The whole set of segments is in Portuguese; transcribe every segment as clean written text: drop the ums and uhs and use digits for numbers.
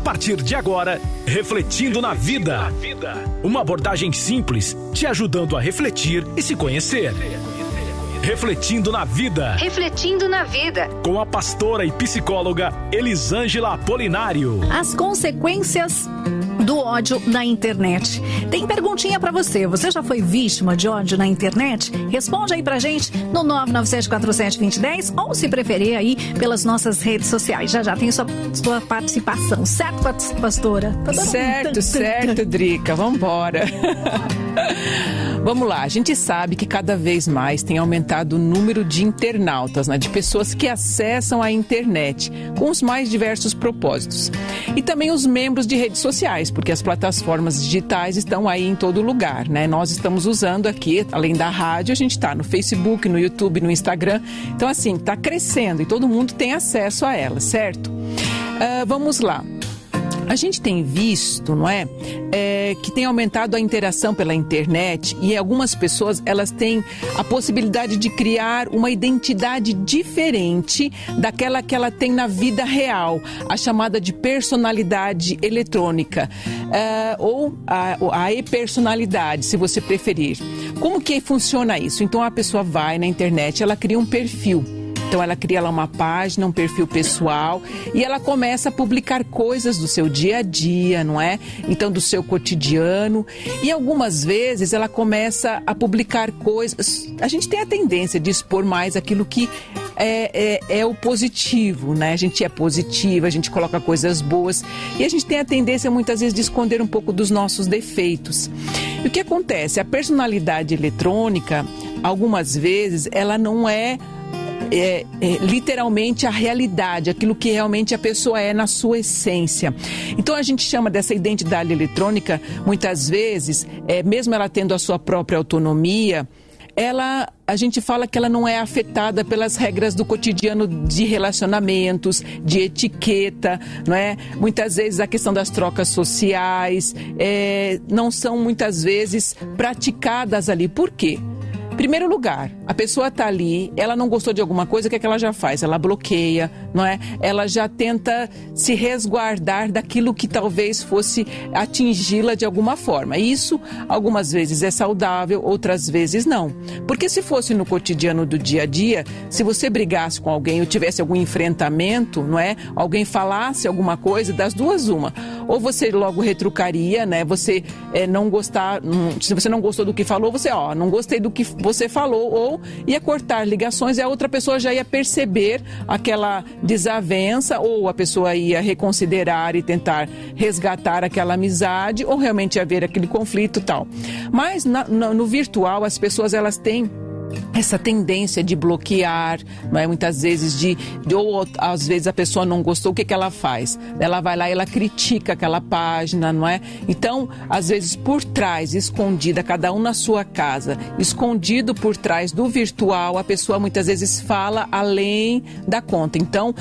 A partir de agora, Refletindo na Vida. Uma abordagem simples, te ajudando a refletir e se conhecer. Refletindo na Vida. Refletindo na Vida. Com a pastora e psicóloga Elisângela Apolinário. As consequências do ódio na internet. Tem perguntinha pra você. Você já foi vítima de ódio na internet? Responde aí pra gente no 997472010 ou, se preferir, aí pelas nossas redes sociais. Já tem sua participação. Certo, pastora? Certo, Drica. Vambora. Vamos lá. A gente sabe que cada vez mais tem aumentado o número de internautas, né? De pessoas que acessam a internet com os mais diversos propósitos. E também os membros de redes sociais, porque as plataformas digitais estão aí em todo lugar, né? Nós estamos usando aqui, além da rádio, a gente está no Facebook, no YouTube, no Instagram. Então, assim, está crescendo e todo mundo tem acesso a ela, certo? Vamos lá. A gente tem visto, não é? Que tem aumentado a interação pela internet e algumas pessoas, elas têm a possibilidade de criar uma identidade diferente daquela que ela tem na vida real, a chamada de personalidade eletrônica, ou a e-personalidade, se você preferir. Como que funciona isso? Então, a pessoa vai na internet, ela cria um perfil. Então ela cria lá uma página, um perfil pessoal e ela começa a publicar coisas do seu dia a dia, não é? Então do seu cotidiano e algumas vezes ela começa a publicar coisas. A gente tem a tendência de expor mais aquilo que é o positivo, né? A gente é positiva, a gente coloca coisas boas e a gente tem a tendência muitas vezes de esconder um pouco dos nossos defeitos. E o que acontece? A personalidade eletrônica, algumas vezes, ela não é literalmente a realidade, aquilo que realmente a pessoa é na sua essência. Então a gente chama dessa identidade eletrônica, muitas vezes, mesmo ela tendo a sua própria autonomia, a gente fala que ela não é afetada pelas regras do cotidiano de relacionamentos, de etiqueta, não é? Muitas vezes a questão das trocas sociais, não são muitas vezes praticadas ali. Por quê? Primeiro lugar, a pessoa está ali, ela não gostou de alguma coisa, o que é que ela já faz? Ela bloqueia, não é? Ela já tenta se resguardar daquilo que talvez fosse atingi-la de alguma forma. Isso, algumas vezes, é saudável, outras vezes não. Porque se fosse no cotidiano do dia a dia, se você brigasse com alguém ou tivesse algum enfrentamento, não é? Alguém falasse alguma coisa, das duas, uma. Ou você logo retrucaria, né? Você não gostar, se você não gostou do que falou, você, não gostei do que você falou, ou ia cortar ligações e a outra pessoa já ia perceber aquela desavença, ou a pessoa ia reconsiderar e tentar resgatar aquela amizade, ou realmente haver aquele conflito e tal. Mas no virtual, as pessoas, elas têm essa tendência de bloquear, não é? Muitas vezes ou às vezes a pessoa não gostou, o que ela faz? Ela vai lá e ela critica aquela página, não é? Então, às vezes por trás, escondida, cada um na sua casa, escondido por trás do virtual, a pessoa muitas vezes fala além da conta. Então,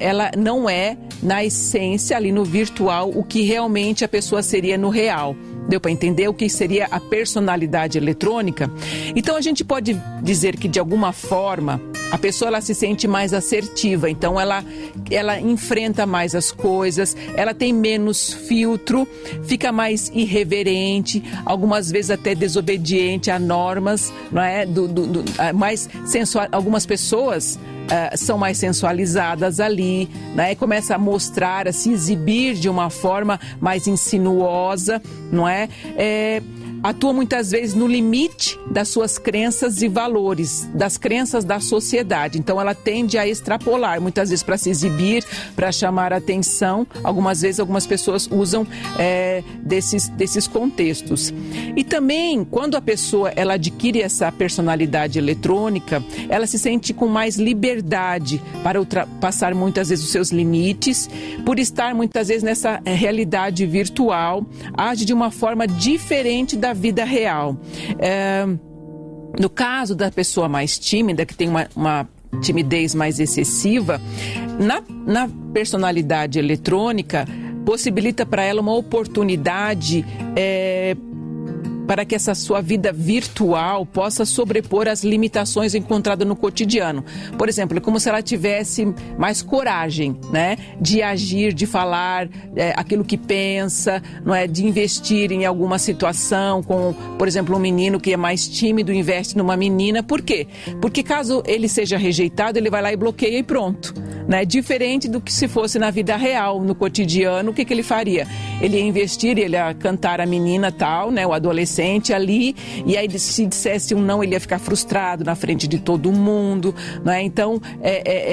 ela não é, na essência, ali no virtual, o que realmente a pessoa seria no real. Deu para entender o que seria a personalidade eletrônica? Então a gente pode dizer que de alguma forma a pessoa ela se sente mais assertiva, então ela enfrenta mais as coisas, ela tem menos filtro, fica mais irreverente, algumas vezes até desobediente a normas, não é? Mais sensual. Algumas pessoas são mais sensualizadas ali, né? Começa a mostrar, a se exibir de uma forma mais insinuosa, não é? Atua muitas vezes no limite das suas crenças e valores, das crenças da sociedade. Então ela tende a extrapolar, muitas vezes para se exibir, para chamar atenção. Algumas vezes algumas pessoas usam desses contextos. E também, quando a pessoa ela adquire essa personalidade eletrônica, ela se sente com mais liberdade para ultrapassar muitas vezes os seus limites, por estar muitas vezes nessa realidade virtual, age de uma forma diferente da vida real. No caso da pessoa mais tímida, que tem uma timidez mais excessiva, na personalidade eletrônica possibilita para ela uma oportunidade para que essa sua vida virtual possa sobrepor as limitações encontradas no cotidiano. Por exemplo, é como se ela tivesse mais coragem, né, de agir, de falar aquilo que pensa, não é, de investir em alguma situação, com, por exemplo, um menino que é mais tímido investe numa menina. Por quê? Porque caso ele seja rejeitado, ele vai lá e bloqueia e pronto, né? Diferente do que se fosse na vida real, no cotidiano, o que que ele faria? Ele ia investir, ele ia cantar a menina tal, né, o adolescente ali, e aí se dissesse um não, ele ia ficar frustrado na frente de todo mundo, né? Então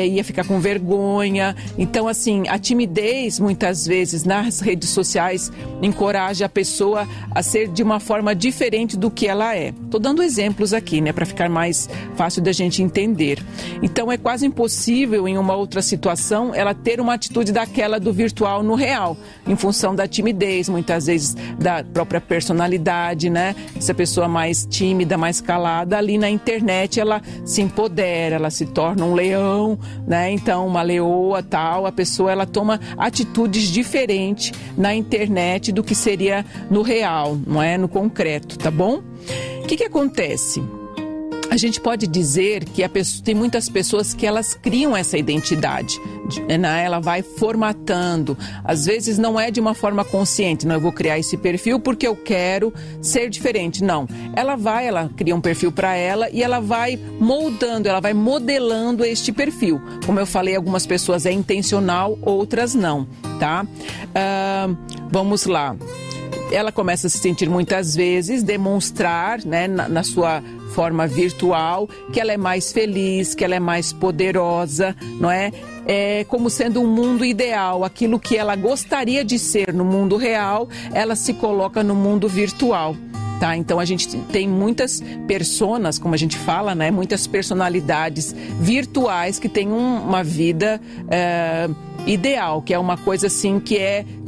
ia ficar com vergonha. Então, assim, a timidez muitas vezes nas redes sociais encoraja a pessoa a ser de uma forma diferente do que ela é. Estou dando exemplos aqui, né, para ficar mais fácil da gente entender. Então é quase impossível em uma outra situação ela ter uma atitude daquela do virtual no real, em função da timidez, muitas vezes da própria personalidade, né? Essa pessoa mais tímida, mais calada, ali na internet ela se empodera, ela se torna um leão, né? Então uma leoa, tal, a pessoa ela toma atitudes diferentes na internet do que seria no real, não é? No concreto, tá bom? O que que acontece? A gente pode dizer que tem muitas pessoas que elas criam essa identidade, né? Ela vai formatando, às vezes não é de uma forma consciente, não, eu vou criar esse perfil porque eu quero ser diferente, não, ela cria um perfil para ela e ela vai moldando, ela vai modelando este perfil. Como eu falei, algumas pessoas é intencional, outras não, tá? Vamos lá. Ela começa a se sentir muitas vezes, demonstrar, né, na sua forma virtual, que ela é mais feliz, que ela é mais poderosa, não é? É como sendo um mundo ideal, aquilo que ela gostaria de ser no mundo real, ela se coloca no mundo virtual. Tá, então a gente tem muitas personas, como a gente fala, né? Muitas personalidades virtuais que têm uma vida ideal, que é uma coisa assim que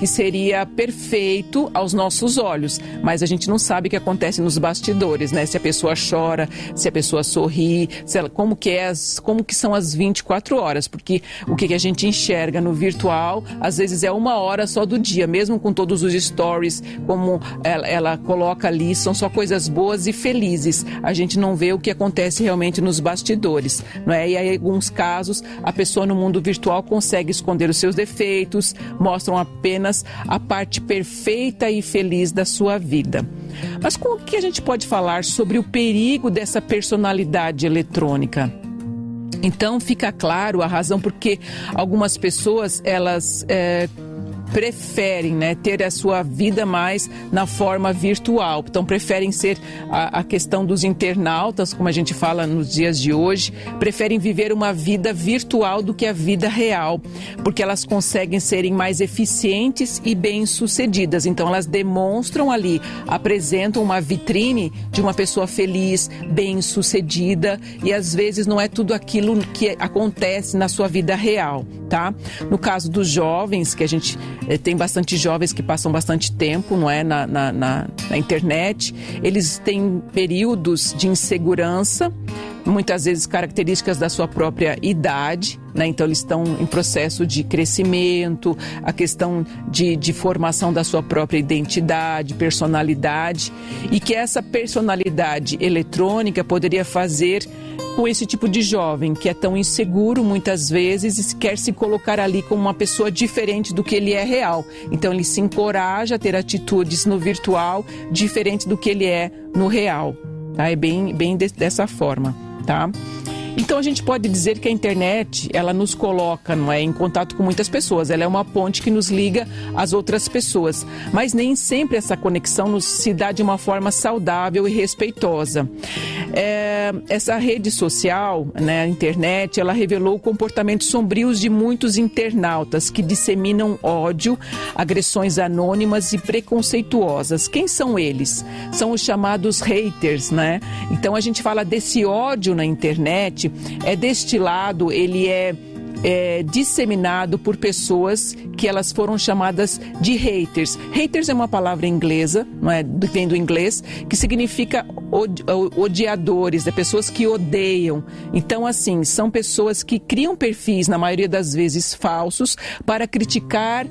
seria perfeito aos nossos olhos, mas a gente não sabe o que acontece nos bastidores, né? Se a pessoa chora, se a pessoa sorri, como que são as 24 horas, porque o que a gente enxerga no virtual, às vezes é uma hora só do dia, mesmo com todos os stories, como ela coloca ali, são só coisas boas e felizes. A gente não vê o que acontece realmente nos bastidores, não é? E aí, em alguns casos, a pessoa no mundo virtual consegue esconder os seus defeitos, mostram apenas a parte perfeita e feliz da sua vida. Mas com o que a gente pode falar sobre o perigo dessa personalidade eletrônica? Então, fica claro a razão porque algumas pessoas, elas preferem, né, ter a sua vida mais na forma virtual. Então preferem ser a questão dos internautas, como a gente fala nos dias de hoje, preferem viver uma vida virtual do que a vida real, porque elas conseguem serem mais eficientes e bem-sucedidas. Então elas demonstram ali, apresentam uma vitrine de uma pessoa feliz, bem-sucedida, e às vezes não é tudo aquilo que acontece na sua vida real, tá? No caso dos jovens, que a gente tem bastante jovens que passam bastante tempo, não é, na internet, eles têm períodos de insegurança, muitas vezes características da sua própria idade, né? Então eles estão em processo de crescimento, a questão de formação da sua própria identidade, personalidade, e que essa personalidade eletrônica poderia fazer com esse tipo de jovem que é tão inseguro muitas vezes e quer se colocar ali como uma pessoa diferente do que ele é real. Então ele se encoraja a ter atitudes no virtual diferente do que ele é no real, tá? É bem dessa forma, tá? Então a gente pode dizer que a internet, ela nos coloca, não é, em contato com muitas pessoas, ela é uma ponte que nos liga às outras pessoas, mas nem sempre essa conexão se dá de uma forma saudável e respeitosa. Essa rede social, né, a internet, ela revelou comportamentos sombrios de muitos internautas que disseminam ódio, agressões anônimas e preconceituosas. Quem são eles? São os chamados haters, né? Então a gente fala desse ódio na internet, é destilado, ele é disseminado por pessoas que elas foram chamadas de haters. Haters é uma palavra inglesa, não é? Vem do inglês, que significa odiadores, é pessoas que odeiam. Então, assim, são pessoas que criam perfis, na maioria das vezes falsos, para criticar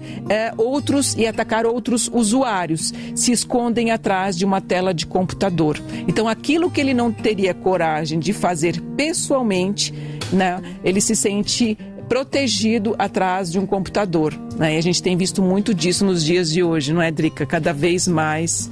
outros e atacar outros usuários. Se escondem atrás de uma tela de computador. Então, aquilo que ele não teria coragem de fazer pessoalmente, né, ele se sente protegido atrás de um computador, né? E a gente tem visto muito disso nos dias de hoje, não é, Drica? Cada vez mais.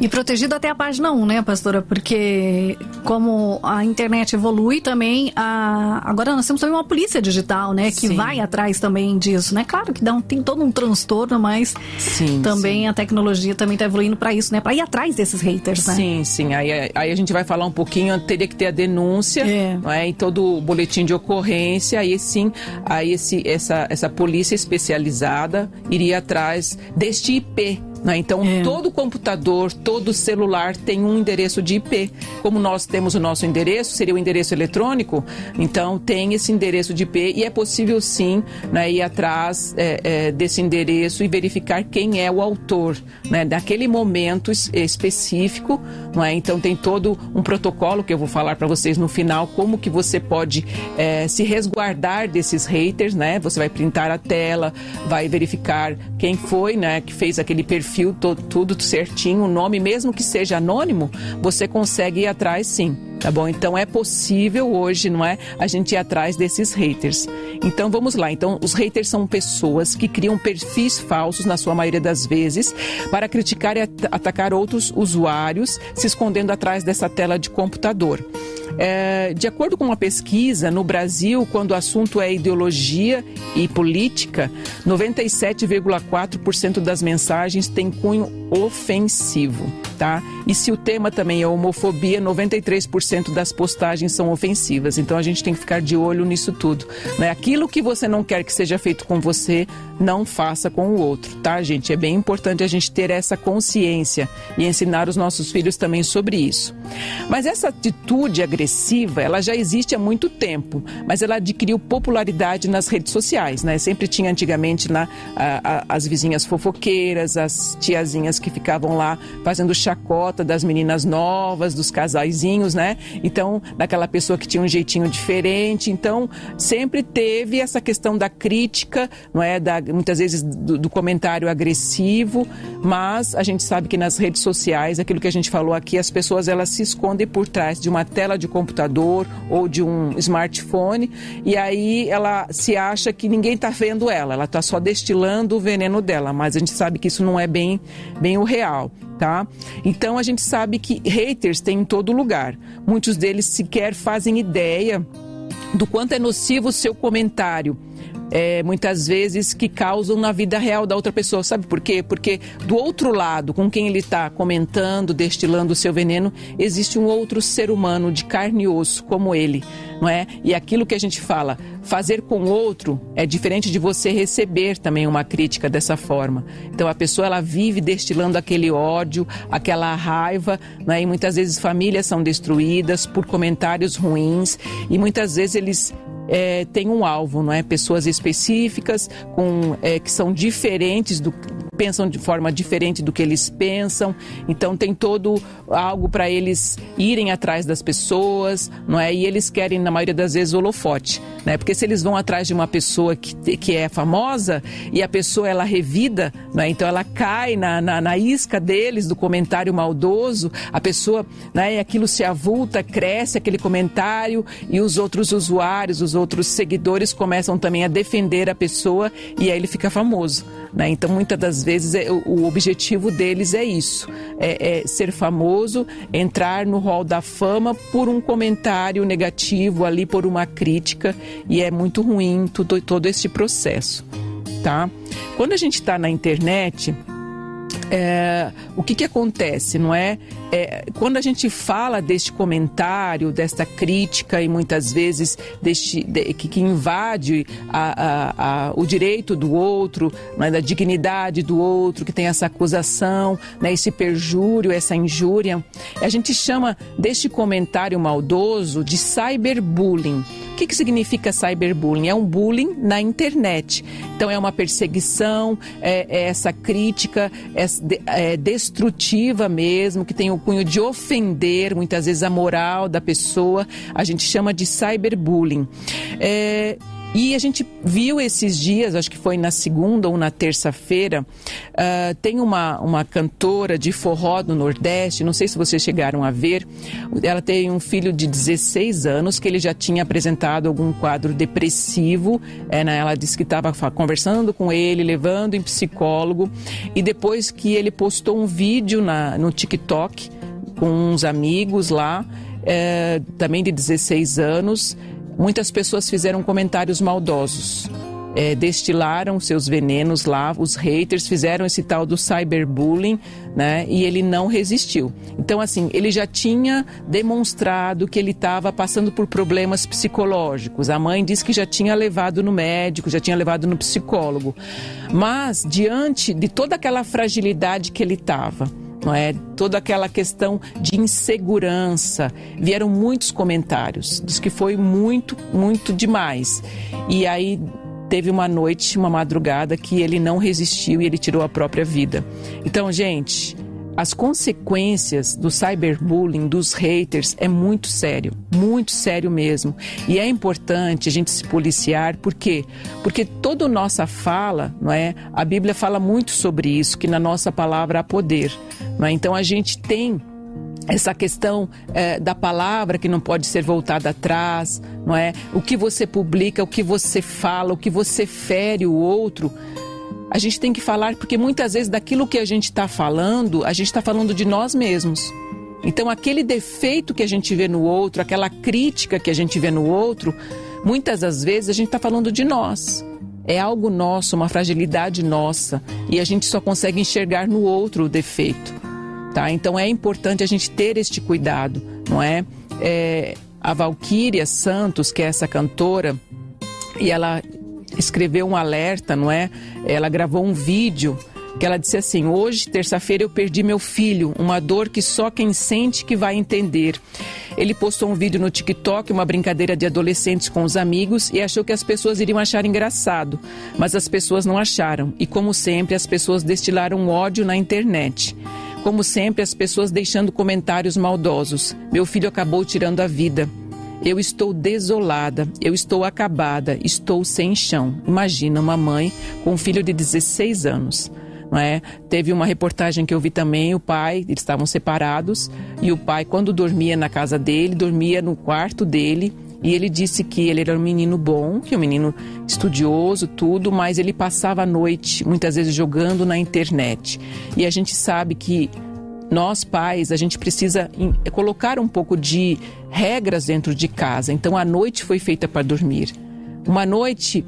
E protegido até a página 1, né, pastora? Porque como a internet evolui também, agora nós temos também uma polícia digital, né? Que sim, vai atrás também disso, né? Claro que tem todo um transtorno, mas sim, também sim, a tecnologia também está evoluindo para isso, né? Para ir atrás desses haters, né? Sim, sim. Aí a gente vai falar um pouquinho, teria que ter a denúncia, não é? E todo o boletim de ocorrência, aí sim, aí essa polícia especializada iria atrás deste IP. Então, todo computador, todo celular tem um endereço de IP. Como nós temos o nosso endereço, seria o endereço eletrônico, então tem esse endereço de IP e é possível sim, né, ir atrás desse endereço e verificar quem é o autor, né, daquele momento específico, né? Então tem todo um protocolo que eu vou falar para vocês no final, como que você pode se resguardar desses haters, né? Você vai printar a tela, vai verificar quem foi, né, que fez aquele perfil, tudo certinho, o nome, mesmo que seja anônimo, você consegue ir atrás sim, tá bom? Então é possível hoje, não é? A gente ir atrás desses haters. Então vamos lá. Então os haters são pessoas que criam perfis falsos, na sua maioria das vezes, para criticar e atacar outros usuários, se escondendo atrás dessa tela de computador. De acordo com uma pesquisa, no Brasil, quando o assunto é ideologia e política, 97,4% das mensagens tem cunho ofensivo, tá? E se o tema também é homofobia, 93% das postagens são ofensivas. Então a gente tem que ficar de olho nisso tudo, né? Aquilo que você não quer que seja feito com você, não faça com o outro, tá, gente? É bem importante a gente ter essa consciência e ensinar os nossos filhos também sobre isso. Mas essa atitude agressiva, ela já existe há muito tempo, mas ela adquiriu popularidade nas redes sociais, né? Sempre tinha antigamente lá as vizinhas fofoqueiras, as tiazinhas que ficavam lá fazendo chacota das meninas novas, dos casaizinhos, né? Então, daquela pessoa que tinha um jeitinho diferente. Então, sempre teve essa questão da crítica, não é? Muitas vezes do comentário agressivo, mas a gente sabe que nas redes sociais, aquilo que a gente falou aqui, as pessoas elas se escondem por trás de uma tela de computador ou de um smartphone, e aí ela se acha que ninguém está vendo ela, ela está só destilando o veneno dela, mas a gente sabe que isso não é bem o real, tá? Então a gente sabe que haters tem em todo lugar, muitos deles sequer fazem ideia do quanto é nocivo o seu comentário. Muitas vezes que causam na vida real da outra pessoa, sabe por quê? Porque do outro lado, com quem ele está comentando, destilando o seu veneno, existe um outro ser humano de carne e osso como ele, não é? E aquilo que a gente fala, fazer com o outro é diferente de você receber também uma crítica dessa forma. Então a pessoa ela vive destilando aquele ódio, aquela raiva, né? E muitas vezes famílias são destruídas por comentários ruins e muitas vezes eles tem um alvo, não é? Pessoas específicas que são diferentes pensam de forma diferente do que eles pensam, então tem todo algo para eles irem atrás das pessoas, não é? E eles querem, na maioria das vezes, holofote, né? Porque se eles vão atrás de uma pessoa que é famosa e a pessoa ela revida, não é? Então ela cai na isca deles, do comentário maldoso, a pessoa, né? Aquilo se avulta, cresce aquele comentário e os outros usuários, os outros seguidores começam também a defender a pessoa e aí ele fica famoso, né? Então muitas das vezes o objetivo deles é isso, é ser famoso, entrar no hall da fama por um comentário negativo ali, por uma crítica, e é muito ruim todo este processo, tá? Quando a gente está na internet, o que acontece, não é? Quando a gente fala deste comentário, desta crítica e muitas vezes que invade o direito do outro, não é? Da dignidade do outro, que tem essa acusação, né? Esse perjúrio, essa injúria, a gente chama deste comentário maldoso de cyberbullying. O que significa cyberbullying? É um bullying na internet. Então é uma perseguição, é essa crítica destrutiva mesmo, que tem o cunho de ofender, muitas vezes, a moral da pessoa. A gente chama de cyberbullying. E a gente viu esses dias, acho que foi na segunda ou na terça-feira, tem uma cantora de forró do Nordeste, não sei se vocês chegaram a ver, ela tem um filho de 16 anos que ele já tinha apresentado algum quadro depressivo, ela disse que estava conversando com ele, levando em psicólogo, e depois que ele postou um vídeo no TikTok com uns amigos lá, também de 16 anos, muitas pessoas fizeram comentários maldosos, destilaram seus venenos lá, os haters fizeram esse tal do cyberbullying, né? E ele não resistiu. Então, assim, ele já tinha demonstrado que ele estava passando por problemas psicológicos. A mãe disse que já tinha levado no médico, já tinha levado no psicólogo. Mas, diante de toda aquela fragilidade que ele estava, não é? Toda aquela questão de insegurança, vieram muitos comentários, diz que foi muito, muito demais. E aí teve uma noite, uma madrugada, que ele não resistiu e ele tirou a própria vida. Então, gente, as consequências do cyberbullying, dos haters, é muito sério mesmo. E é importante a gente se policiar, por quê? Porque toda nossa fala, não é? A Bíblia fala muito sobre isso, que na nossa palavra há poder, não é? Então a gente tem essa questão da palavra que não pode ser voltada atrás, não é? O que você publica, o que você fala, o que você fere o outro. A gente tem que falar, porque muitas vezes daquilo que a gente está falando de nós mesmos. Então, aquele defeito que a gente vê no outro, aquela crítica que a gente vê no outro, muitas das vezes a gente está falando de nós. É algo nosso, uma fragilidade nossa. E a gente só consegue enxergar no outro o defeito. Tá? Então, é importante a gente ter este cuidado, não é? A Valquíria Santos, que é essa cantora, e ela escreveu um alerta, não é? Ela gravou um vídeo que ela disse assim: hoje, terça-feira, eu perdi meu filho, uma dor que só quem sente que vai entender. Ele postou um vídeo no TikTok, uma brincadeira de adolescentes com os amigos, e achou que as pessoas iriam achar engraçado, mas as pessoas não acharam. E como sempre, as pessoas destilaram ódio na internet. Como sempre, as pessoas deixando comentários maldosos. Meu filho acabou tirando a vida. Eu estou desolada, eu estou acabada, estou sem chão. Imagina uma mãe com um filho de 16 anos, não é? Teve uma reportagem que eu vi também, o pai, eles estavam separados, e o pai, quando dormia na casa dele, dormia no quarto dele, e ele disse que ele era um menino bom, que é um menino estudioso, tudo, mas ele passava a noite, muitas vezes, jogando na internet. E a gente sabe que nós, pais, a gente precisa colocar um pouco de regras dentro de casa. Então, a noite foi feita para dormir. Uma noite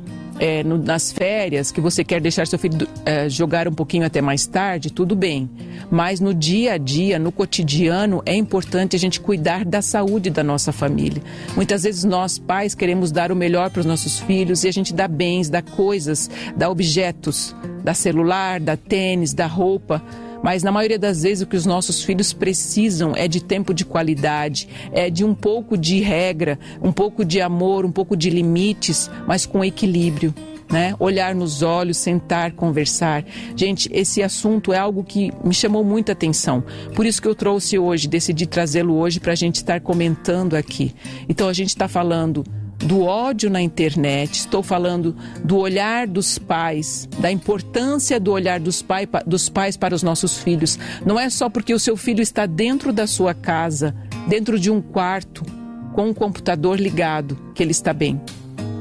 nas férias, que você quer deixar seu filho jogar um pouquinho até mais tarde, tudo bem. Mas no dia a dia, no cotidiano, é importante a gente cuidar da saúde da nossa família. Muitas vezes nós, pais, queremos dar o melhor para os nossos filhos e a gente dá bens, dá coisas, dá objetos, dá celular, dá tênis, dá roupa. Mas na maioria das vezes o que os nossos filhos precisam é de tempo de qualidade, é de um pouco de regra, um pouco de amor, um pouco de limites, mas com equilíbrio, né? Olhar nos olhos, sentar, conversar. Gente, esse assunto é algo que me chamou muita atenção. Por isso que eu trouxe hoje, decidi trazê-lo hoje para a gente estar comentando aqui. Então a gente está falando do ódio na internet, estou falando do olhar dos pais, da importância do olhar dos pais para os nossos filhos. Não é só porque o seu filho está dentro da sua casa, dentro de um quarto, com um computador ligado, que ele está bem.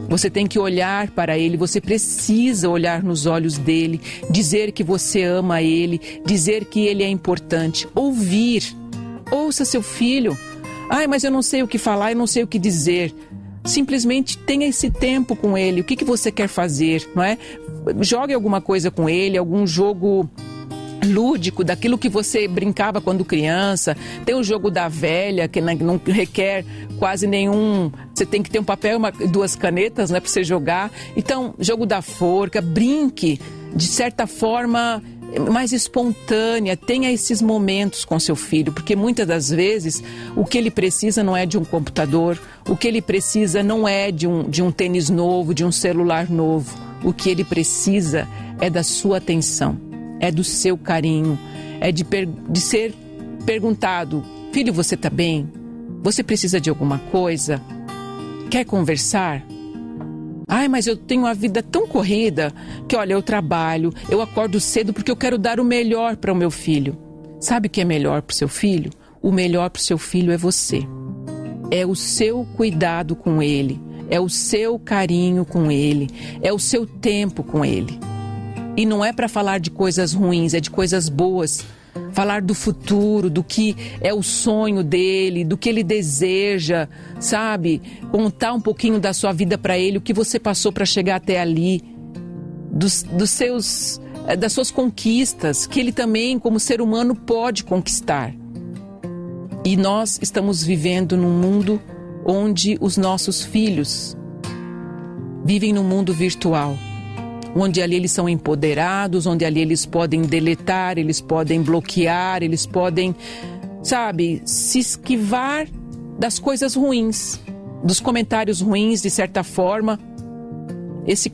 Você tem que olhar para ele, você precisa olhar nos olhos dele, dizer que você ama ele, dizer que ele é importante, ouvir. Ouça seu filho. Ai, mas eu não sei o que falar, eu não sei o que dizer. Simplesmente tenha esse tempo com ele. O que você quer fazer, não é? Jogue alguma coisa com ele, algum jogo lúdico, daquilo que você brincava quando criança. Tem o jogo da velha, que não requer quase nenhum... Você tem que ter um papel e duas canetas, né, para você jogar. Então, jogo da forca, brinque. De certa forma, mais espontânea, tenha esses momentos com seu filho, porque muitas das vezes o que ele precisa não é de um computador, o que ele precisa não é de um tênis novo, de um celular novo. O que ele precisa é da sua atenção, é do seu carinho, é de ser perguntado: filho, você está bem? Você precisa de alguma coisa? Quer conversar? Ai, mas eu tenho a vida tão corrida que, olha, eu trabalho, eu acordo cedo porque eu quero dar o melhor para o meu filho. Sabe o que é melhor para o seu filho? O melhor para o seu filho é você. É o seu cuidado com ele, é o seu carinho com ele, é o seu tempo com ele. E não é para falar de coisas ruins, é de coisas boas. Falar do futuro, do que é o sonho dele, do que ele deseja, sabe? Contar um pouquinho da sua vida para ele, o que você passou para chegar até ali, das suas conquistas, que ele também, como ser humano, pode conquistar. E nós estamos vivendo num mundo onde os nossos filhos vivem num mundo virtual, onde ali eles são empoderados, onde ali eles podem deletar, eles podem bloquear, eles podem, sabe, se esquivar das coisas ruins, dos comentários ruins, de certa forma. Esse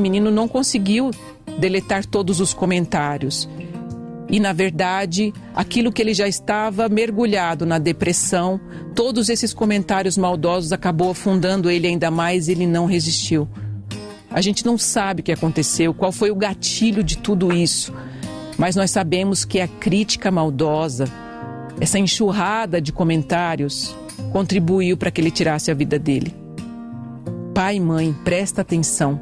menino não conseguiu deletar todos os comentários. E, na verdade, aquilo que ele já estava mergulhado na depressão, todos esses comentários maldosos acabou afundando ele ainda mais e ele não resistiu. A gente não sabe o que aconteceu, qual foi o gatilho de tudo isso, mas nós sabemos que a crítica maldosa, essa enxurrada de comentários, contribuiu para que ele tirasse a vida dele. Pai e mãe, presta atenção.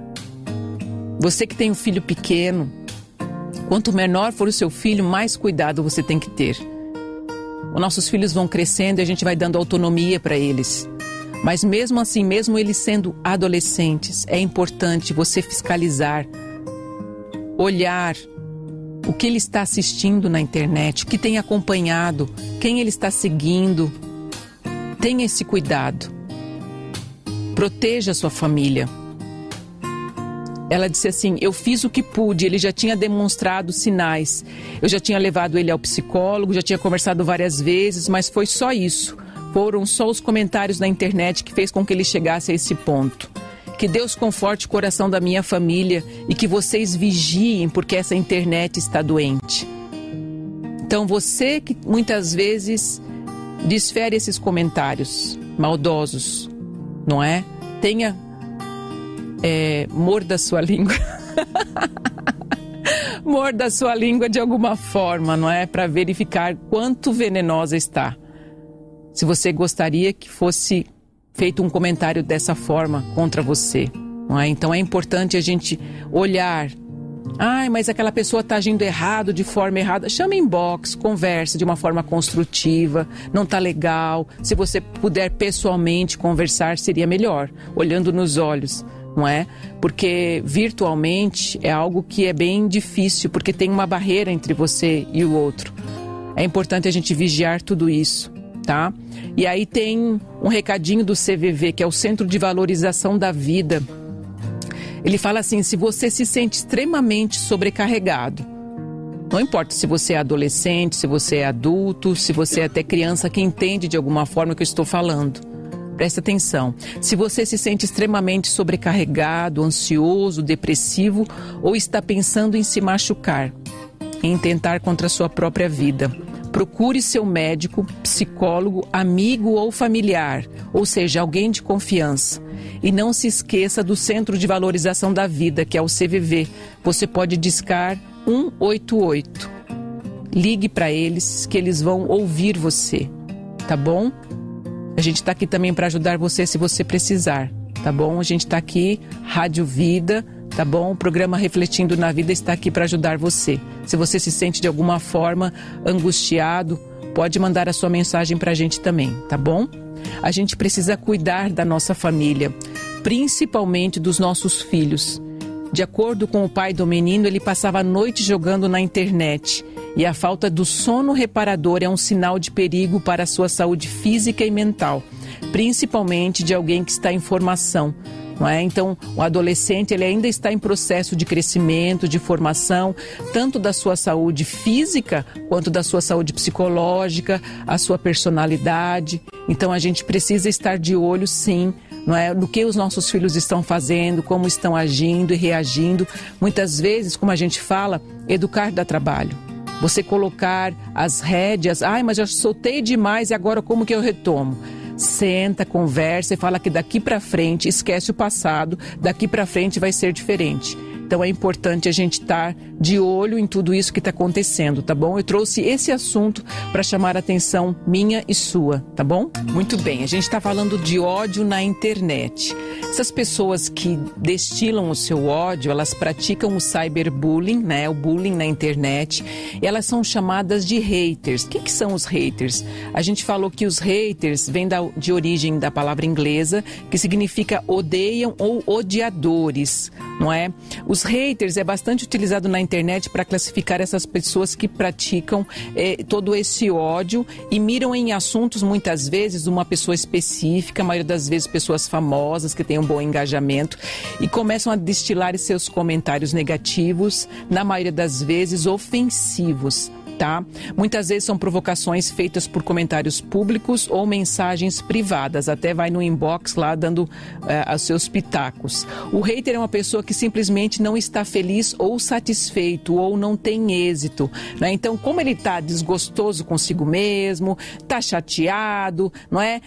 Você que tem um filho pequeno, quanto menor for o seu filho, mais cuidado você tem que ter. Os nossos filhos vão crescendo e a gente vai dando autonomia para eles. Mas mesmo assim, mesmo eles sendo adolescentes, é importante você fiscalizar, olhar o que ele está assistindo na internet, o que tem acompanhado, quem ele está seguindo. Tenha esse cuidado. Proteja a sua família. Ela disse assim: eu fiz o que pude, ele já tinha demonstrado sinais. Eu já tinha levado ele ao psicólogo, já tinha conversado várias vezes, mas foi só isso. Foram só os comentários na internet que fez com que ele chegasse a esse ponto. Que Deus conforte o coração da minha família e que vocês vigiem, porque essa internet está doente. Então você que muitas vezes desfere esses comentários maldosos, não é? Morda a sua língua. Morda a sua língua de alguma forma, não é? Para verificar quanto venenosa está. Se você gostaria que fosse feito um comentário dessa forma contra você, não é? Então é importante a gente olhar. Ai, mas aquela pessoa está agindo errado, de forma errada. Chama inbox, conversa de uma forma construtiva, não está legal. Se você puder pessoalmente conversar, seria melhor, olhando nos olhos, não é? Porque virtualmente é algo que é bem difícil, porque tem uma barreira entre você e o outro. É importante a gente vigiar tudo isso, tá? E aí tem um recadinho do CVV, que é o Centro de Valorização da Vida. Ele fala assim: se você se sente extremamente sobrecarregado, não importa se você é adolescente, se você é adulto, se você é até criança que entende de alguma forma o que eu estou falando, presta atenção. Se você se sente extremamente sobrecarregado, ansioso, depressivo ou está pensando em se machucar, em tentar contra a sua própria vida, procure seu médico, psicólogo, amigo ou familiar, ou seja, alguém de confiança. E não se esqueça do Centro de Valorização da Vida, que é o CVV. Você pode discar 188. Ligue para eles, que eles vão ouvir você, tá bom? A gente está aqui também para ajudar você se você precisar, tá bom? A gente está aqui, Rádio Vida, tá bom? O programa Refletindo na Vida está aqui para ajudar você. Se você se sente de alguma forma angustiado, pode mandar a sua mensagem para a gente também, tá bom? A gente precisa cuidar da nossa família, principalmente dos nossos filhos. De acordo com o pai do menino, ele passava a noite jogando na internet. E a falta do sono reparador é um sinal de perigo para a sua saúde física e mental, principalmente de alguém que está em formação. não é? Então, o adolescente, ele ainda está em processo de crescimento, de formação, tanto da sua saúde física quanto da sua saúde psicológica, a sua personalidade. Então, a gente precisa estar de olho, sim, não é? No que os nossos filhos estão fazendo, como estão agindo e reagindo. Muitas vezes, como a gente fala, educar dá trabalho. Você colocar as rédeas, ai, mas já soltei demais e agora como que eu retomo? Senta, conversa e fala que daqui para frente, esquece o passado, daqui para frente vai ser diferente. Então é importante a gente estar de olho em tudo isso que está acontecendo, tá bom? Eu trouxe esse assunto para chamar a atenção minha e sua, tá bom? Muito bem, a gente está falando de ódio na internet. Essas pessoas que destilam o seu ódio, elas praticam o cyberbullying, né? O bullying na internet. E elas são chamadas de haters. O que que são os haters? A gente falou que os haters vêm de origem da palavra inglesa, que significa odeiam ou odiadores, não é? Os haters é bastante utilizado na internet para classificar essas pessoas que praticam todo esse ódio e miram em assuntos, muitas vezes, uma pessoa específica, a maioria das vezes pessoas famosas que têm um bom engajamento, e começam a destilar seus comentários negativos, na maioria das vezes ofensivos. Tá? Muitas vezes são provocações feitas por comentários públicos ou mensagens privadas, até vai no inbox lá dando os seus pitacos. O hater é uma pessoa que simplesmente não está feliz ou satisfeito ou não tem êxito, né? Então, como ele está desgostoso consigo mesmo, está chateado, não é?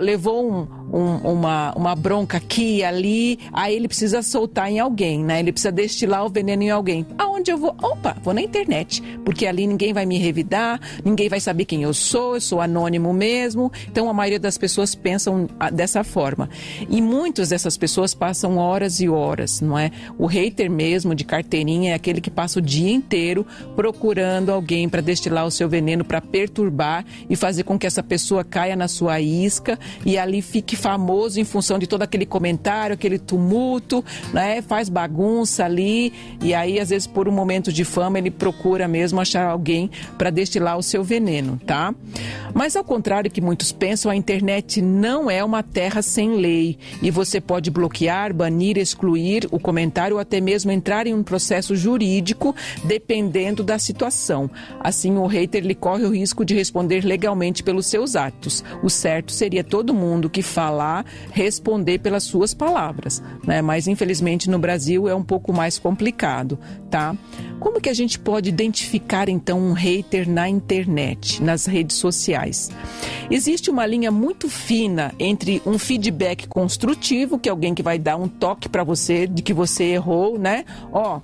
Levou uma bronca aqui e ali, aí ele precisa soltar em alguém, né? Ele precisa destilar o veneno em alguém. Aonde eu vou? Opa, vou na internet, porque ali ninguém vai me revidar, ninguém vai saber quem eu sou anônimo mesmo. Então a maioria das pessoas pensam dessa forma. E muitas dessas pessoas passam horas e horas, não é? O hater mesmo, de carteirinha, é aquele que passa o dia inteiro procurando alguém para destilar o seu veneno, para perturbar e fazer com que essa pessoa caia na sua isca e ali fique famoso em função de todo aquele comentário, aquele tumulto, né? Faz bagunça ali e aí, às vezes, por um momento de fama, ele procura mesmo achar alguém para destilar o seu veneno, tá? Mas ao contrário que muitos pensam, a internet não é uma terra sem lei e você pode bloquear, banir, excluir o comentário ou até mesmo entrar em um processo jurídico dependendo da situação. Assim, o hater ele corre o risco de responder legalmente pelos seus atos. O certo seria todo mundo que fala lá responder pelas suas palavras, né? Mas infelizmente no Brasil é um pouco mais complicado, tá? Como que a gente pode identificar então um hater na internet, nas redes sociais? Existe uma linha muito fina entre um feedback construtivo, que é alguém que vai dar um toque para você de que você errou, né? Ó,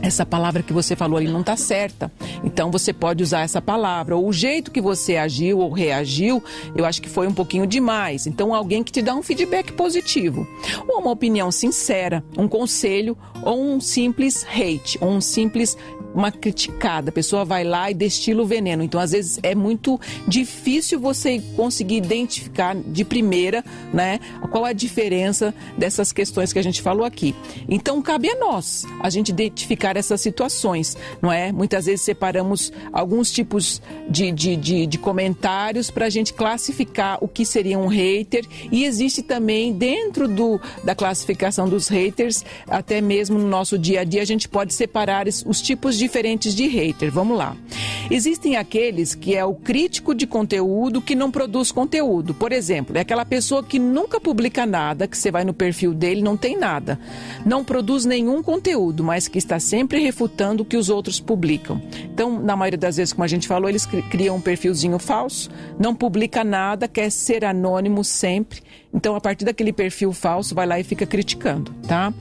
essa palavra que você falou ali não está certa, então você pode usar essa palavra. Ou o jeito que você agiu ou reagiu, eu acho que foi um pouquinho demais. Então alguém que te dá um feedback positivo. Ou uma opinião sincera, um conselho ou um simples hate, ou um simples... uma criticada, a pessoa vai lá e destila o veneno. Então, às vezes, é muito difícil você conseguir identificar de primeira, né, qual a diferença dessas questões que a gente falou aqui. Então, cabe a nós, a gente identificar essas situações, não é? Muitas vezes separamos alguns tipos de comentários para a gente classificar o que seria um hater, e existe também, dentro da classificação dos haters, até mesmo no nosso dia a dia, a gente pode separar os tipos diferentes de hater. Vamos lá. Existem aqueles que é o crítico de conteúdo que não produz conteúdo. Por exemplo, é aquela pessoa que nunca publica nada, que você vai no perfil dele, não tem nada. Não produz nenhum conteúdo, mas que está sempre refutando o que os outros publicam. Então, na maioria das vezes, como a gente falou, eles criam um perfilzinho falso, não publica nada, quer ser anônimo sempre. Então, a partir daquele perfil falso, vai lá e fica criticando, tá?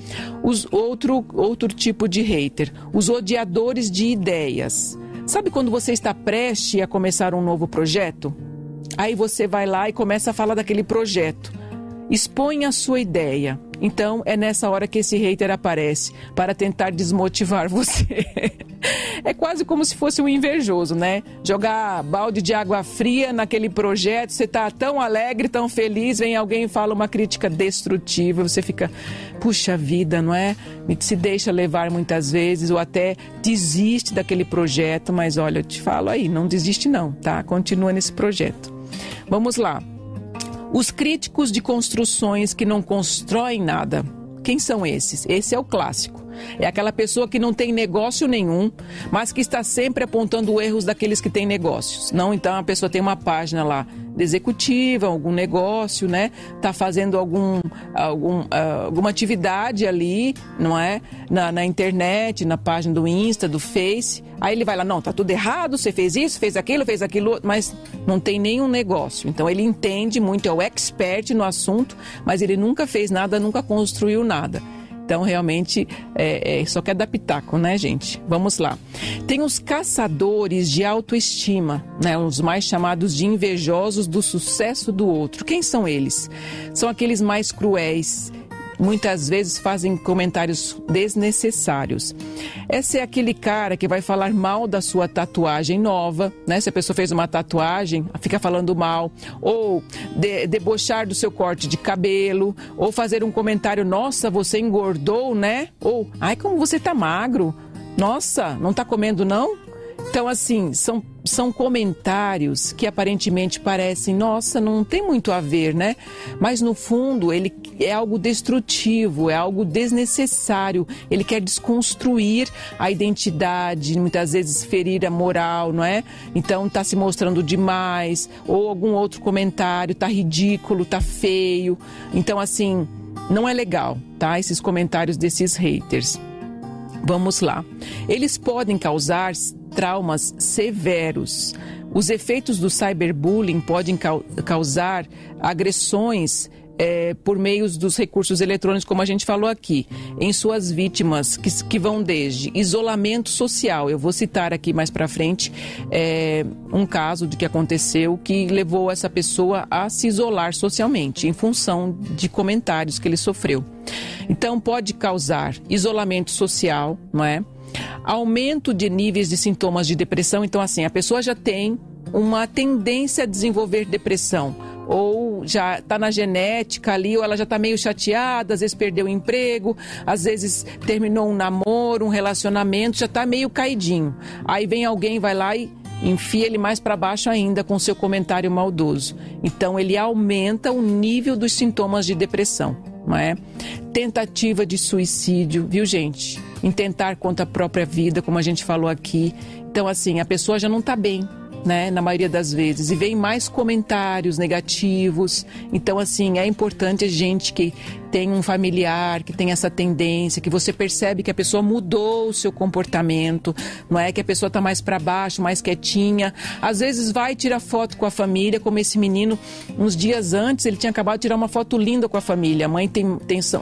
Outro tipo de hater, os odiadores de ideias. Sabe quando você está prestes a começar um novo projeto? Aí você vai lá e começa a falar daquele projeto. Expõe a sua ideia. Então, é nessa hora que esse hater aparece, para tentar desmotivar você. É quase como se fosse um invejoso, né? Jogar balde de água fria naquele projeto, você tá tão alegre, tão feliz, vem alguém e fala uma crítica destrutiva, você fica, puxa vida, não é? Se deixa levar muitas vezes, ou até desiste daquele projeto, mas olha, eu te falo aí, não desiste não, tá? Continua nesse projeto. Vamos lá. Os críticos de construções que não constroem nada. Quem são esses? Esse é o clássico. É aquela pessoa que não tem negócio nenhum, mas que está sempre apontando erros daqueles que têm negócios. Não, então a pessoa tem uma página lá de executiva, algum negócio, né? Está fazendo alguma atividade ali, não é? Na internet, na página do Insta, do Face. Aí ele vai lá, não, tá tudo errado, você fez isso, fez aquilo, mas não tem nenhum negócio. Então ele entende muito, é o expert no assunto, mas ele nunca fez nada, nunca construiu nada. Então, realmente, só quer dar pitaco, né, gente? Vamos lá. Tem os caçadores de autoestima, né? Os mais chamados de invejosos do sucesso do outro. Quem são eles? São aqueles mais cruéis. Muitas vezes fazem comentários desnecessários. Esse é aquele cara que vai falar mal da sua tatuagem nova, né? Se a pessoa fez uma tatuagem, fica falando mal. Ou debochar do seu corte de cabelo. Ou fazer um comentário, nossa, você engordou, né? Ou, ai, como você tá magro. Nossa, não tá comendo, não? Então, assim, são comentários que aparentemente parecem, nossa, não tem muito a ver, né? Mas no fundo ele é algo destrutivo, é algo desnecessário. Ele quer desconstruir a identidade, muitas vezes ferir a moral, não é? Então tá se mostrando demais, ou algum outro comentário, tá ridículo, tá feio. Então, assim, não é legal, tá? Esses comentários desses haters. Vamos lá. Eles podem causar traumas severos. Os efeitos do cyberbullying podem causar agressões por meio dos recursos eletrônicos, como a gente falou aqui, em suas vítimas, que vão desde isolamento social. Eu vou citar aqui mais para frente um caso de que aconteceu que levou essa pessoa a se isolar socialmente, em função de comentários que ele sofreu. Então, pode causar isolamento social, não é? Aumento de níveis de sintomas de depressão. Então, assim, a pessoa já tem uma tendência a desenvolver depressão, ou já está na genética ali, ou ela já está meio chateada, às vezes perdeu o emprego, às vezes terminou um namoro, um relacionamento, já está meio caidinho. Aí vem alguém, vai lá e enfia ele mais para baixo ainda com seu comentário maldoso. Então, ele aumenta o nível dos sintomas de depressão, não é? Tentativa de suicídio, viu, gente? Intentar contra a própria vida, como a gente falou aqui. Então, assim, a pessoa já não está bem, né? Na maioria das vezes. E vem mais comentários negativos. Então, assim, é importante a gente que tem um familiar, que tem essa tendência, que você percebe que a pessoa mudou o seu comportamento, não é? Que a pessoa está mais para baixo, mais quietinha. Às vezes vai tirar foto com a família, como esse menino, uns dias antes, ele tinha acabado de tirar uma foto linda com a família. A mãe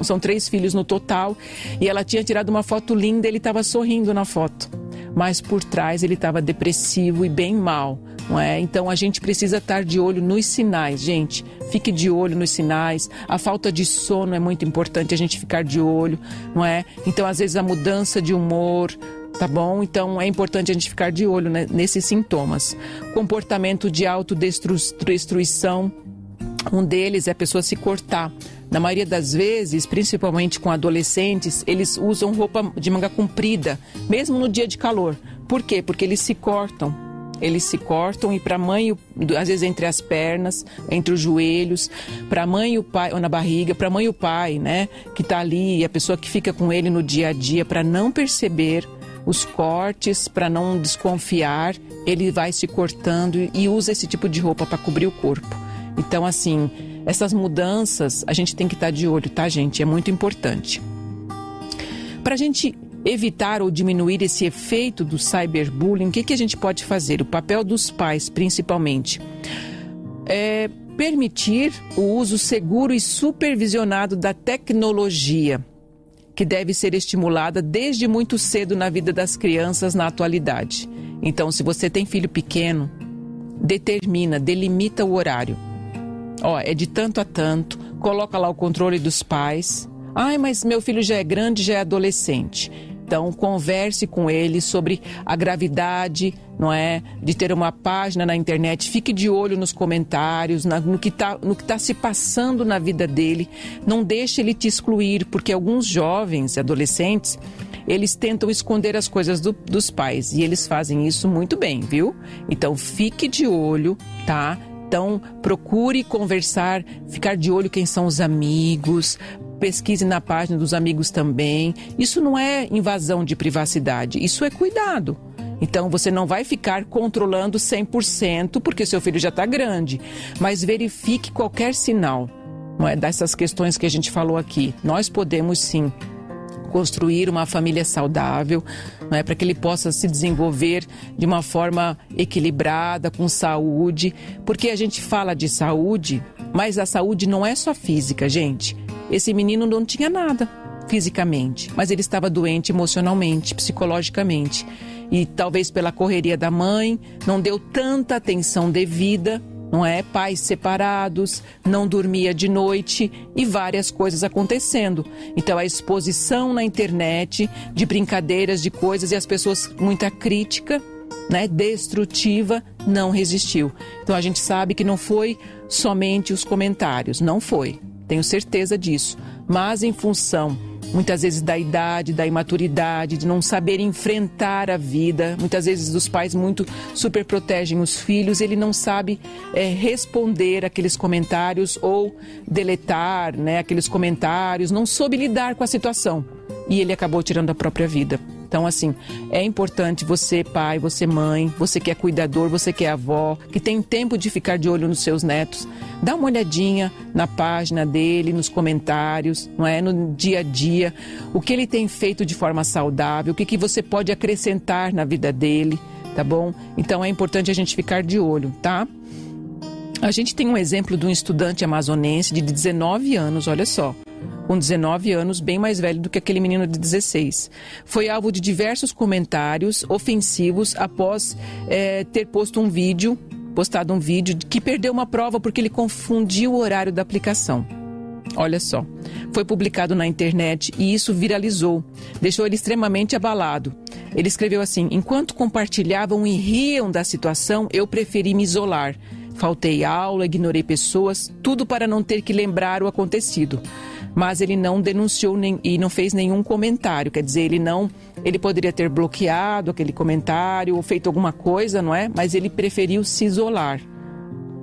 são 3 filhos no total, e ela tinha tirado uma foto linda, ele estava sorrindo na foto. Mas por trás ele estava depressivo e bem mal, não é? Então a gente precisa estar de olho nos sinais, gente. Fique de olho nos sinais. A falta de sono é muito importante a gente ficar de olho, não é? Então, às vezes, a mudança de humor, tá bom? Então é importante a gente ficar de olho, né, nesses sintomas. Comportamento de autodestruição. Um deles é a pessoa se cortar. Na maioria das vezes, principalmente com adolescentes, eles usam roupa de manga comprida, mesmo no dia de calor. Por quê? Porque eles se cortam. Eles se cortam e para a mãe, às vezes entre as pernas, entre os joelhos, para a mãe e o pai, ou na barriga, para a mãe e o pai, né, que está ali, a pessoa que fica com ele no dia a dia, para não perceber os cortes, para não desconfiar, ele vai se cortando e usa esse tipo de roupa para cobrir o corpo. Então, assim, essas mudanças a gente tem que estar de olho, tá, gente? É muito importante. Para a gente evitar ou diminuir esse efeito do cyberbullying, o que a gente pode fazer? O papel dos pais, principalmente, é permitir o uso seguro e supervisionado da tecnologia, que deve ser estimulada desde muito cedo na vida das crianças na atualidade. Então, se você tem filho pequeno, delimita o horário. É de tanto a tanto, coloca lá o controle dos pais. Ai, mas meu filho já é grande, já é adolescente. Então, converse com ele sobre a gravidade, não é? De ter uma página na internet. Fique de olho nos comentários, no que está se passando na vida dele. Não deixe ele te excluir, porque alguns jovens, adolescentes, eles tentam esconder as coisas dos pais. E eles fazem isso muito bem, viu? Então, fique de olho, tá? Então, procure conversar, ficar de olho quem são os amigos, pesquise na página dos amigos também. Isso não é invasão de privacidade, isso é cuidado. Então, você não vai ficar controlando 100% porque seu filho já está grande, mas verifique qualquer sinal, não é, dessas questões que a gente falou aqui. Nós podemos sim construir uma família saudável, não é, para que ele possa se desenvolver de uma forma equilibrada, com saúde, porque a gente fala de saúde, mas a saúde não é só física, gente. Esse menino não tinha nada fisicamente, mas ele estava doente emocionalmente, psicologicamente. E talvez pela correria da mãe, não deu tanta atenção devida, não é? Pais separados, não dormia de noite e várias coisas acontecendo. Então, a exposição na internet de brincadeiras, de coisas, e as pessoas, muita crítica, né, destrutiva, não resistiu. Então, a gente sabe que não foi somente os comentários, não foi, tenho certeza disso, mas em função muitas vezes da idade, da imaturidade, de não saber enfrentar a vida. Muitas vezes os pais muito superprotegem os filhos, ele não sabe responder aqueles comentários ou deletar, né, aqueles comentários, não soube lidar com a situação e ele acabou tirando a própria vida. Então, assim, é importante você, pai, você, mãe, você que é cuidador, você que é avó, que tem tempo de ficar de olho nos seus netos, dá uma olhadinha na página dele, nos comentários, não é? No dia a dia, o que ele tem feito de forma saudável, o que você pode acrescentar na vida dele, tá bom? Então, é importante a gente ficar de olho, tá? A gente tem um exemplo de um estudante amazonense de 19 anos, olha só. Com 19 anos, bem mais velho do que aquele menino de 16. Foi alvo de diversos comentários ofensivos após ter postado um vídeo de que perdeu uma prova porque ele confundiu o horário da aplicação. Olha só, foi publicado na internet e isso viralizou, deixou ele extremamente abalado. Ele escreveu assim: enquanto compartilhavam e riam da situação, eu preferi me isolar. Faltei aula, ignorei pessoas, tudo para não ter que lembrar o acontecido. Mas ele não denunciou e não fez nenhum comentário, quer dizer, ele poderia ter bloqueado aquele comentário ou feito alguma coisa, não é? Mas ele preferiu se isolar.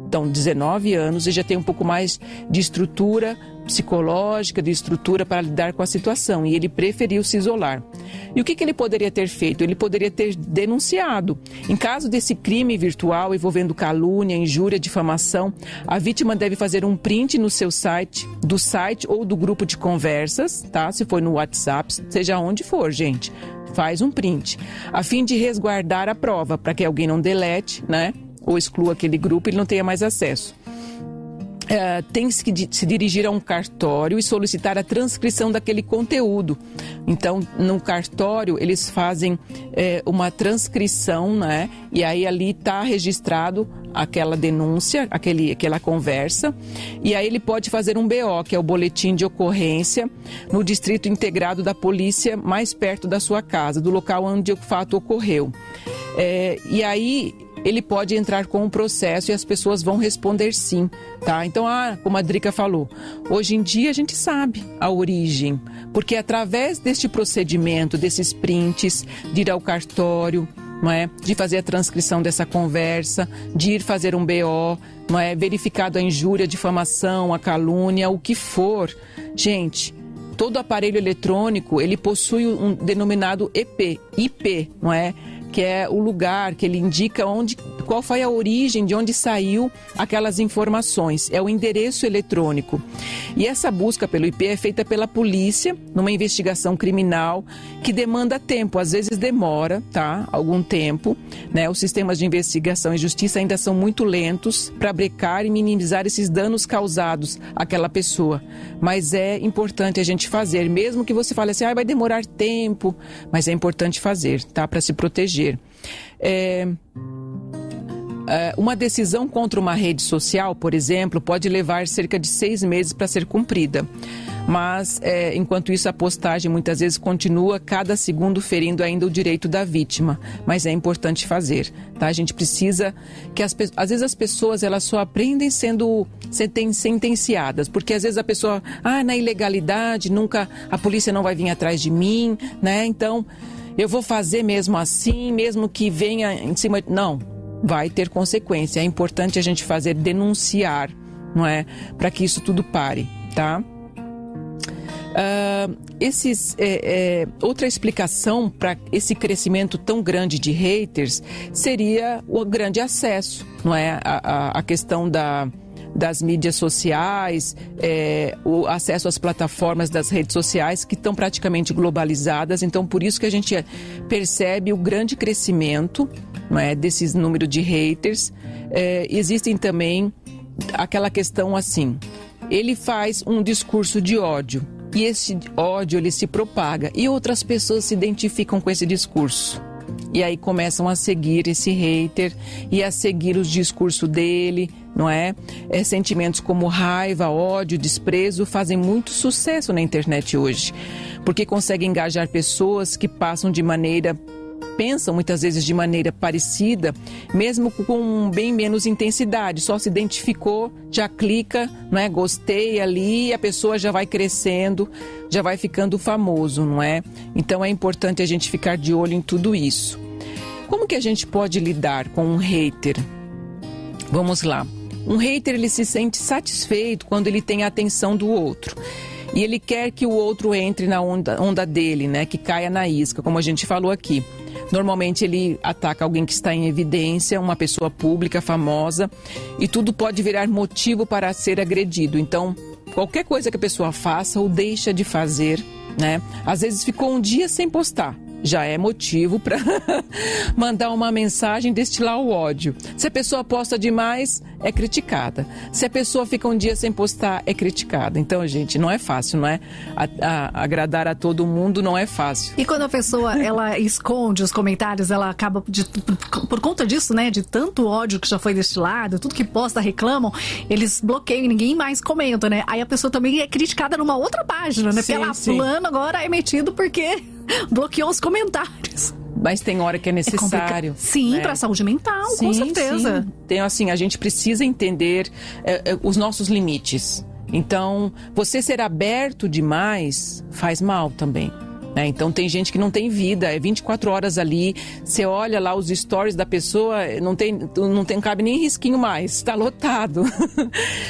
Então, 19 anos e já tem um pouco mais de estrutura psicológica, de estrutura para lidar com a situação, e ele preferiu se isolar. E o que ele poderia ter feito? Ele poderia ter denunciado. Em caso desse crime virtual envolvendo calúnia, injúria, difamação, a vítima deve fazer um print no seu site, do site ou do grupo de conversas, tá? Se for no WhatsApp, seja onde for, gente, faz um print, a fim de resguardar a prova, para que alguém não delete, né? Ou exclua aquele grupo e ele não tenha mais acesso. Tem que se dirigir a um cartório e solicitar a transcrição daquele conteúdo. Então, no cartório, eles fazem uma transcrição, né? E aí ali está registrado aquela denúncia, aquela conversa. E aí ele pode fazer um BO, que é o boletim de ocorrência, no Distrito Integrado da Polícia, mais perto da sua casa, do local onde o fato ocorreu. E aí ele pode entrar com o processo e as pessoas vão responder sim, tá? Então, como a Drica falou, hoje em dia a gente sabe a origem, porque através deste procedimento, desses prints, de ir ao cartório, não é? De fazer a transcrição dessa conversa, de ir fazer um BO, não é? Verificado a injúria, a difamação, a calúnia, o que for. Gente, todo aparelho eletrônico, ele possui um denominado IP, não é? Que é o lugar que ele indica qual foi a origem, de onde saiu aquelas informações. É o endereço eletrônico. E essa busca pelo IP é feita pela polícia numa investigação criminal que demanda tempo, às vezes demora, tá? Algum tempo, né? Os sistemas de investigação e justiça ainda são muito lentos para brecar e minimizar esses danos causados àquela pessoa. Mas é importante a gente fazer, mesmo que você fale assim, vai demorar tempo, mas é importante fazer, tá? Para se proteger. Uma decisão contra uma rede social, por exemplo, pode levar cerca de 6 meses para ser cumprida. Mas, enquanto isso, a postagem muitas vezes continua cada segundo ferindo ainda o direito da vítima. Mas é importante fazer, tá? A gente precisa que às vezes as pessoas, elas só aprendem sendo sentenciadas. Porque às vezes a pessoa, na ilegalidade, nunca a polícia não vai vir atrás de mim, né? Então, eu vou fazer mesmo assim, mesmo que venha em cima... Não, vai ter consequência. É importante a gente fazer, denunciar, não é? Para que isso tudo pare, tá? Outra explicação para esse crescimento tão grande de haters seria o grande acesso, não é? A questão das mídias sociais, o acesso às plataformas das redes sociais, que estão praticamente globalizadas. Então, por isso que a gente percebe o grande crescimento, não é, desses número de haters. Existem também aquela questão assim, ele faz um discurso de ódio e esse ódio ele se propaga e outras pessoas se identificam com esse discurso. E aí começam a seguir esse hater e a seguir os discursos dele, não é? Sentimentos como raiva, ódio, desprezo fazem muito sucesso na internet hoje, porque conseguem engajar pessoas que pensam muitas vezes de maneira parecida, mesmo com bem menos intensidade, só se identificou, já clica, não é? Gostei ali, e a pessoa já vai crescendo, já vai ficando famoso, não é? Então é importante a gente ficar de olho em tudo isso. Como que a gente pode lidar com um hater? Vamos lá. Um hater, ele se sente satisfeito quando ele tem a atenção do outro. E ele quer que o outro entre na onda dele, né? Que caia na isca, como a gente falou aqui. Normalmente ele ataca alguém que está em evidência, uma pessoa pública, famosa, e tudo pode virar motivo para ser agredido. Então, qualquer coisa que a pessoa faça ou deixa de fazer, né? Às vezes ficou um dia sem postar, já é motivo para mandar uma mensagem, destilar o ódio. Se a pessoa posta demais, é criticada. Se a pessoa fica um dia sem postar, é criticada. Então, gente, não é fácil, não é? Agradar a todo mundo não é fácil. E quando a pessoa, ela esconde os comentários, ela acaba, por conta disso, né? De tanto ódio que já foi destilado, tudo que posta, reclamam, eles bloqueiam, ninguém mais comenta, né? Aí a pessoa também é criticada numa outra página, né? Sim, porque ela, fulano agora é metido porque bloqueou os comentários. Mas tem hora que é necessário. Sim, né? Para a saúde mental, sim, com certeza. Sim. Tem, assim, a gente precisa entender os nossos limites. Então, você ser aberto demais faz mal também. Né? Então, tem gente que não tem vida, é 24 horas ali. Você olha lá os stories da pessoa, não cabe nem risquinho mais, está lotado.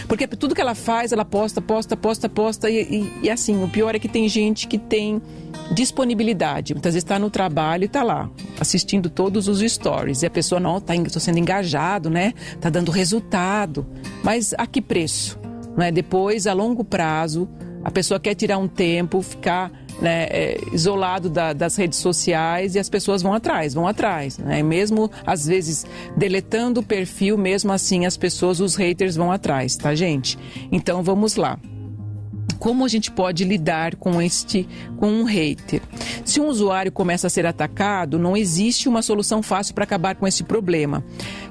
Porque tudo que ela faz, ela posta. E assim, o pior é que tem gente que tem disponibilidade, muitas vezes está no trabalho e está lá, assistindo todos os stories, e a pessoa, não, estou sendo engajado, né? Está dando resultado, mas a que preço? Né? Depois, a longo prazo, a pessoa quer tirar um tempo, ficar, né, isolado das redes sociais, e as pessoas vão atrás, né? Mesmo, às vezes, deletando o perfil, mesmo assim, as pessoas, os haters vão atrás, tá, gente? Então, vamos lá. Como a gente pode lidar com um hater? Se um usuário começa a ser atacado, não existe uma solução fácil para acabar com esse problema.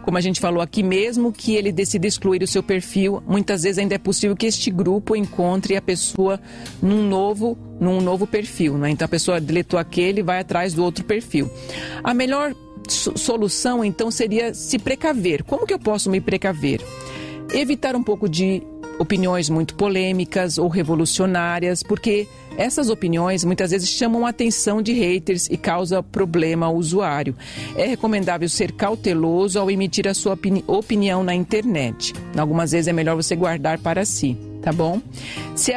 Como a gente falou aqui, mesmo que ele decida excluir o seu perfil, muitas vezes ainda é possível que este grupo encontre a pessoa num novo perfil, né? Então a pessoa deletou aquele e vai atrás do outro perfil. A melhor solução, então, seria se precaver. Como que eu posso me precaver? Evitar um pouco de opiniões muito polêmicas ou revolucionárias, porque essas opiniões muitas vezes chamam a atenção de haters e causam problema ao usuário. É recomendável ser cauteloso ao emitir a sua opinião na internet. Algumas vezes é melhor você guardar para si, tá bom? Se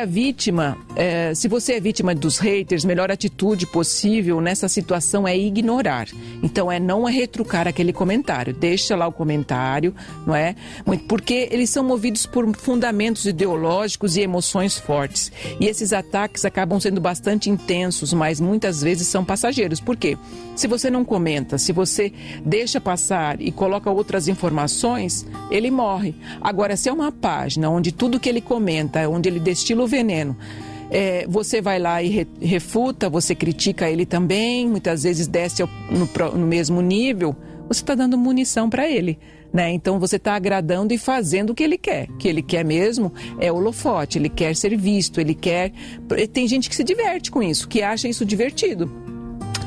você é vítima dos haters, a melhor atitude possível nessa situação é ignorar. Então, não retrucar aquele comentário. Deixa lá o comentário, não é? Porque eles são movidos por fundamentos ideológicos e emoções fortes. E esses ataques acabam sendo bastante intensos, mas muitas vezes são passageiros. Por quê? Se você não comenta, se você deixa passar e coloca outras informações, ele morre. Agora, se é uma página onde tudo que ele comenta, onde ele destila o veneno, você vai lá e refuta, você critica ele também, muitas vezes desce no mesmo nível, você está dando munição para ele, né? Então você está agradando e fazendo o que ele quer. O que ele quer mesmo é holofote, ele quer ser visto, ele quer... Tem gente que se diverte com isso, que acha isso divertido.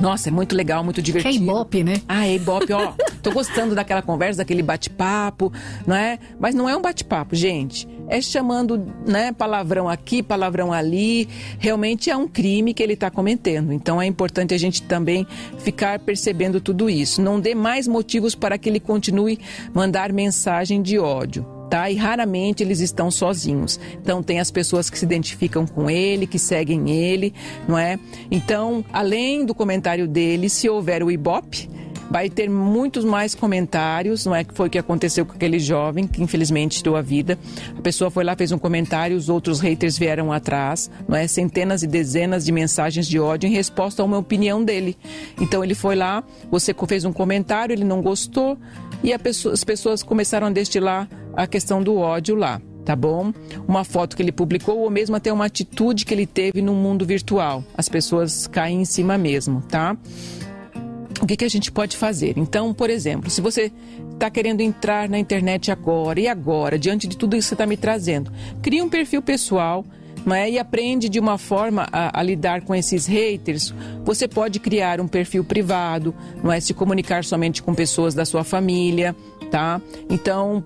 Nossa, é muito legal, muito divertido. Que é Ibope, né? Ah, é Ibope, ó. Tô gostando daquela conversa, daquele bate-papo, não é? Mas não é um bate-papo, gente. É chamando, né, palavrão aqui, palavrão ali. Realmente é um crime que ele está cometendo. Então é importante a gente também ficar percebendo tudo isso. Não dê mais motivos para que ele continue mandar mensagem de ódio, tá? E raramente eles estão sozinhos. Então tem as pessoas que se identificam com ele, que seguem ele, não é? Então, além do comentário dele, se houver o Ibope, vai ter muitos mais comentários, não é? Que foi o que aconteceu com aquele jovem que infelizmente deu a vida. A pessoa foi lá, fez um comentário, os outros haters vieram atrás, não é? Centenas e dezenas de mensagens de ódio em resposta a uma opinião dele. Então ele foi lá, você fez um comentário, ele não gostou e as pessoas começaram a destilar a questão do ódio lá, tá bom? Uma foto que ele publicou ou mesmo até uma atitude que ele teve no mundo virtual. As pessoas caem em cima mesmo, tá? O que a gente pode fazer? Então, por exemplo, se você está querendo entrar na internet agora e agora, diante de tudo isso que você está me trazendo, cria um perfil pessoal, não é? E aprende de uma forma a lidar com esses haters. Você pode criar um perfil privado, não é? Se comunicar somente com pessoas da sua família, tá? Então,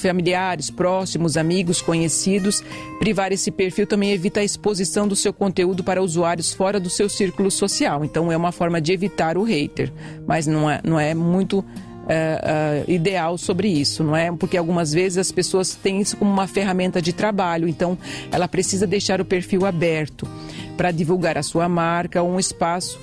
familiares, próximos, amigos, conhecidos. Privar esse perfil também evita a exposição do seu conteúdo para usuários fora do seu círculo social. Então, é uma forma de evitar o hater, mas não é muito ideal sobre isso, não é? Porque algumas vezes as pessoas têm isso como uma ferramenta de trabalho, então ela precisa deixar o perfil aberto para divulgar a sua marca ou um espaço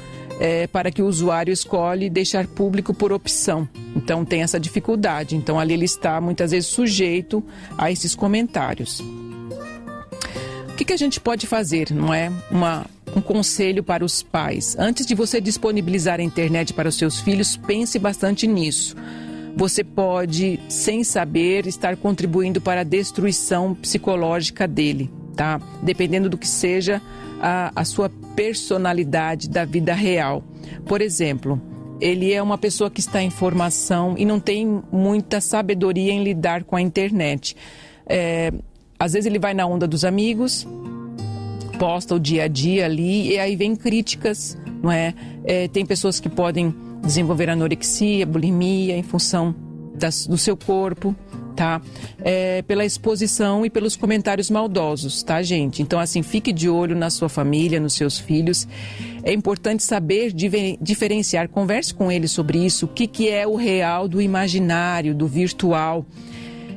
para que o usuário escolhe deixar público por opção. Então tem essa dificuldade. Então ali ele está muitas vezes sujeito a esses comentários. O que a gente pode fazer, não é? Um conselho para os pais. Antes de você disponibilizar a internet para os seus filhos, pense bastante nisso. Você pode, sem saber, estar contribuindo para a destruição psicológica dele, tá? Dependendo do que seja a sua personalidade da vida real. Por exemplo, ele é uma pessoa que está em formação e não tem muita sabedoria em lidar com a internet. Às vezes ele vai na onda dos amigos, posta o dia a dia ali e aí vem críticas, não é? Tem pessoas que podem desenvolver anorexia, bulimia em função do seu corpo, tá? Pela exposição e pelos comentários maldosos, tá, gente? Então, assim, fique de olho na sua família, nos seus filhos. É importante saber diferenciar, converse com eles sobre isso, o que é o real do imaginário, do virtual.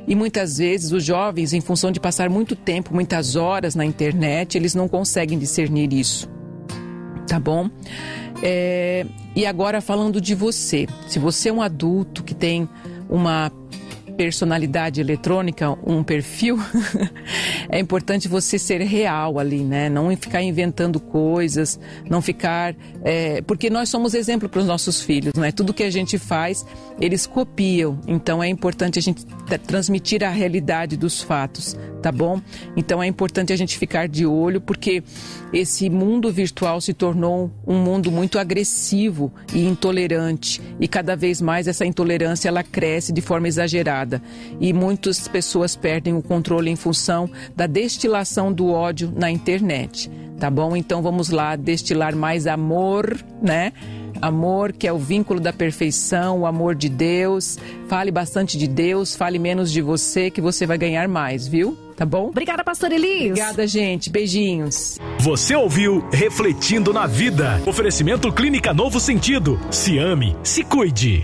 E muitas vezes os jovens, em função de passar muito tempo, muitas horas na internet, eles não conseguem discernir isso, tá bom? E agora falando de você, se você é um adulto que tem uma personalidade eletrônica, um perfil, é importante você ser real ali, né? Não ficar inventando coisas, não ficar... porque nós somos exemplo para os nossos filhos, né? Tudo que a gente faz, eles copiam. Então, é importante a gente transmitir a realidade dos fatos, tá bom? Então, é importante a gente ficar de olho, porque esse mundo virtual se tornou um mundo muito agressivo e intolerante. E cada vez mais essa intolerância, ela cresce de forma exagerada. E muitas pessoas perdem o controle em função da destilação do ódio na internet, tá bom? Então vamos lá destilar mais amor, né? Amor que é o vínculo da perfeição, o amor de Deus. Fale bastante de Deus, fale menos de você, que você vai ganhar mais, viu? Tá bom? Obrigada, pastor Elis. Obrigada, gente. Beijinhos. Você ouviu Refletindo na Vida. Oferecimento Clínica Novo Sentido. Se ame, se cuide.